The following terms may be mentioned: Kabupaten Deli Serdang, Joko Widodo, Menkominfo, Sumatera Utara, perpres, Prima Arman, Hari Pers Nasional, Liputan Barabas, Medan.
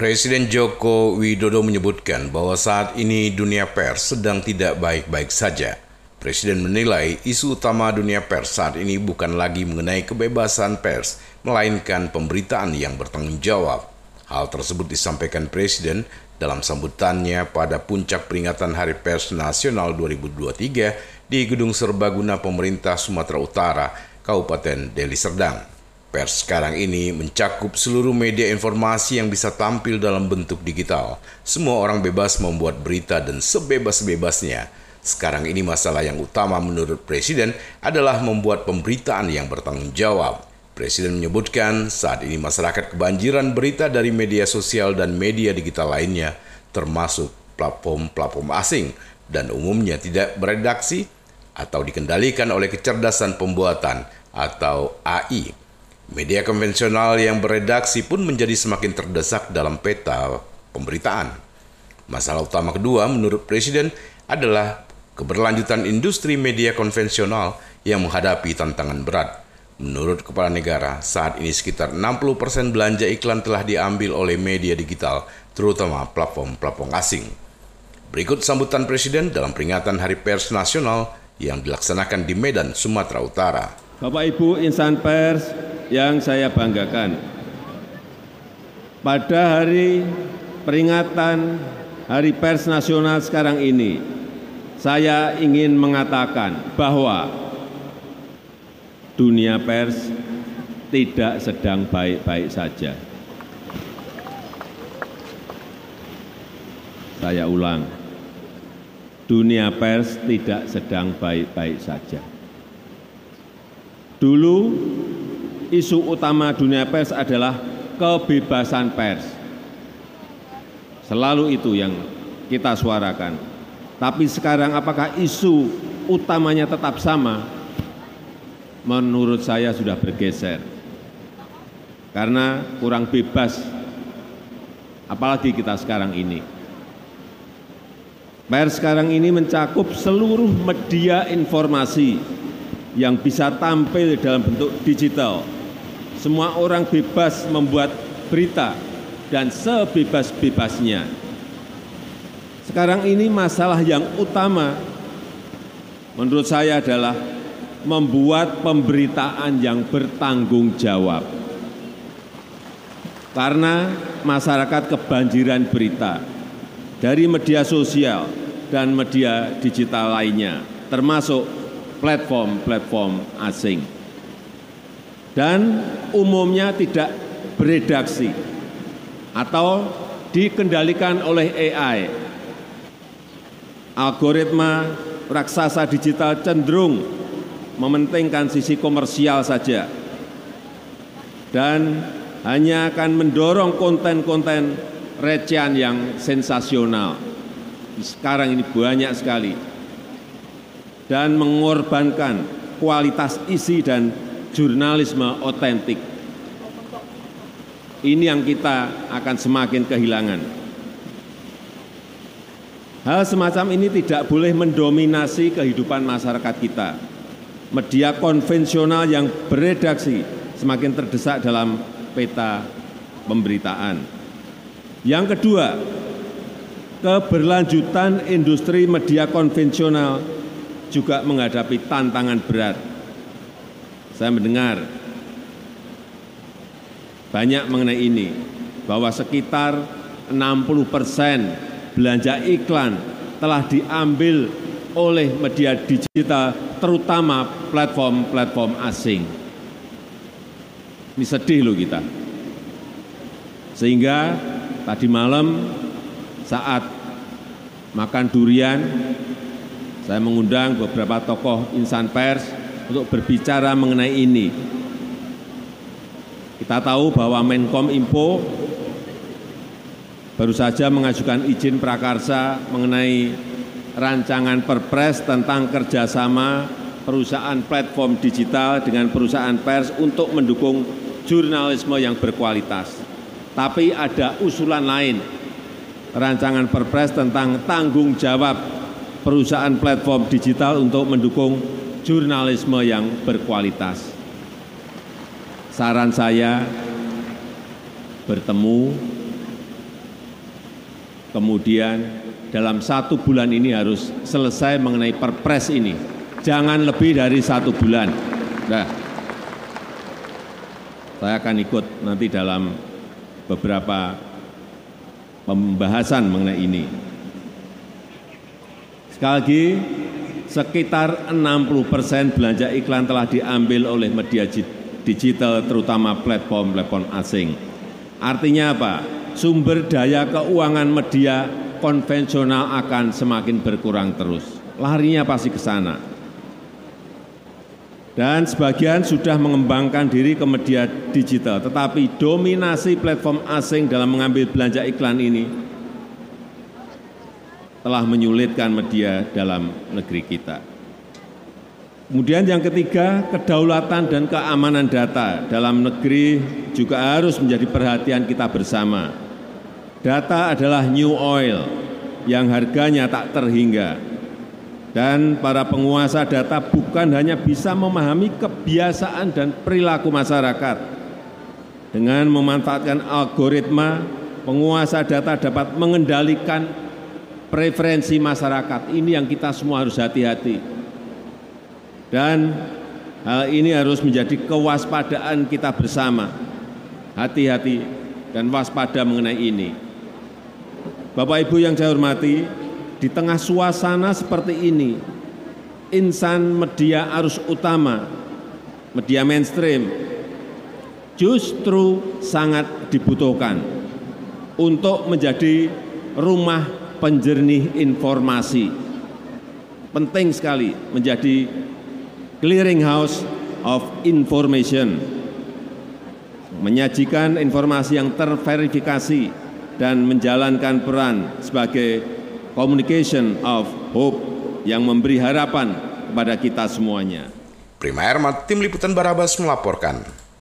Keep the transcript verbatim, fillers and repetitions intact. Presiden Joko Widodo menyebutkan bahwa saat ini dunia pers sedang tidak baik-baik saja. Presiden menilai isu utama dunia pers saat ini bukan lagi mengenai kebebasan pers, melainkan pemberitaan yang bertanggung jawab. Hal tersebut disampaikan Presiden dalam sambutannya pada puncak peringatan Hari Pers Nasional dua ribu dua puluh tiga di Gedung Serbaguna Pemerintah Sumatera Utara, Kabupaten Deli Serdang. Pers sekarang ini mencakup seluruh media informasi yang bisa tampil dalam bentuk digital. Semua orang bebas membuat berita dan sebebas-bebasnya. Sekarang ini masalah yang utama menurut Presiden adalah membuat pemberitaan yang bertanggung jawab. Presiden menyebutkan saat ini masyarakat kebanjiran berita dari media sosial dan media digital lainnya, termasuk platform-platform asing, dan umumnya tidak beredaksi atau dikendalikan oleh kecerdasan pembuatan atau A I. Media konvensional yang beredaksi pun menjadi semakin terdesak dalam peta pemberitaan. Masalah utama kedua menurut Presiden adalah keberlanjutan industri media konvensional yang menghadapi tantangan berat. Menurut Kepala Negara, saat ini sekitar enam puluh persen belanja iklan telah diambil oleh media digital, terutama platform-platform asing. Berikut sambutan Presiden dalam peringatan Hari Pers Nasional yang dilaksanakan di Medan, Sumatera Utara. Bapak Ibu insan pers yang saya banggakan, pada hari peringatan Hari Pers Nasional sekarang ini, saya ingin mengatakan bahwa dunia pers tidak sedang baik-baik saja. Saya ulang, dunia pers tidak sedang baik-baik saja. Dulu, isu utama dunia pers adalah kebebasan pers. Selalu itu yang kita suarakan. Tapi sekarang apakah isu utamanya tetap sama? Menurut saya sudah bergeser. Karena kurang bebas, apalagi kita sekarang ini. Pers sekarang ini mencakup seluruh media informasi yang bisa tampil dalam bentuk digital. Semua orang bebas membuat berita dan sebebas-bebasnya. Sekarang ini masalah yang utama menurut saya adalah membuat pemberitaan yang bertanggung jawab. Karena masyarakat kebanjiran berita dari media sosial dan media digital lainnya, termasuk platform-platform asing. Dan umumnya tidak beredaksi atau dikendalikan oleh A I. Algoritma raksasa digital cenderung mementingkan sisi komersial saja dan hanya akan mendorong konten-konten recehan yang sensasional. Sekarang ini banyak sekali dan mengorbankan kualitas isi dan jurnalisme otentik. Ini yang kita akan semakin kehilangan. Hal semacam ini tidak boleh mendominasi kehidupan masyarakat kita. Media konvensional yang beredaksi semakin terdesak dalam peta pemberitaan. Yang kedua, keberlanjutan industri media konvensional juga menghadapi tantangan berat. Saya mendengar banyak mengenai ini, bahwa sekitar enam puluh persen belanja iklan telah diambil oleh media digital, terutama platform-platform asing. Ini sedih loh kita. Sehingga tadi malam saat makan durian, saya mengundang beberapa tokoh insan pers untuk berbicara mengenai ini. Kita tahu bahwa Menkominfo baru saja mengajukan izin prakarsa mengenai rancangan perpres tentang kerjasama perusahaan platform digital dengan perusahaan pers untuk mendukung jurnalisme yang berkualitas. Tapi ada usulan lain, rancangan perpres tentang tanggung jawab perusahaan platform digital untuk mendukung jurnalisme yang berkualitas. Saran saya, bertemu Kemudian dalam satu bulan ini harus selesai mengenai perpres ini. Jangan lebih dari satu bulan. Nah, saya akan ikut nanti dalam beberapa pembahasan mengenai ini. Sekali lagi, sekitar enam puluh persen belanja iklan telah diambil oleh media digital, terutama platform-platform asing. Artinya apa? Sumber daya keuangan media konvensional akan semakin berkurang terus. Larinya pasti ke sana. Dan sebagian sudah mengembangkan diri ke media digital, tetapi dominasi platform asing dalam mengambil belanja iklan ini telah menyulitkan media dalam negeri kita. Kemudian yang ketiga, kedaulatan dan keamanan data dalam negeri juga harus menjadi perhatian kita bersama. Data adalah new oil yang harganya tak terhingga. Dan para penguasa data bukan hanya bisa memahami kebiasaan dan perilaku masyarakat. Dengan memanfaatkan algoritma, penguasa data dapat mengendalikan preferensi masyarakat. Ini yang kita semua harus hati-hati. Dan hal ini harus menjadi kewaspadaan kita bersama. Hati-hati dan waspada mengenai ini. Bapak Ibu yang saya hormati, di tengah suasana seperti ini, insan media arus utama, media mainstream, justru sangat dibutuhkan untuk menjadi rumah penjernih informasi. Penting sekali menjadi clearinghouse of information, menyajikan informasi yang terverifikasi dan menjalankan peran sebagai communication of hope yang memberi harapan kepada kita semuanya. Prima Arman, Tim Liputan Barabas melaporkan.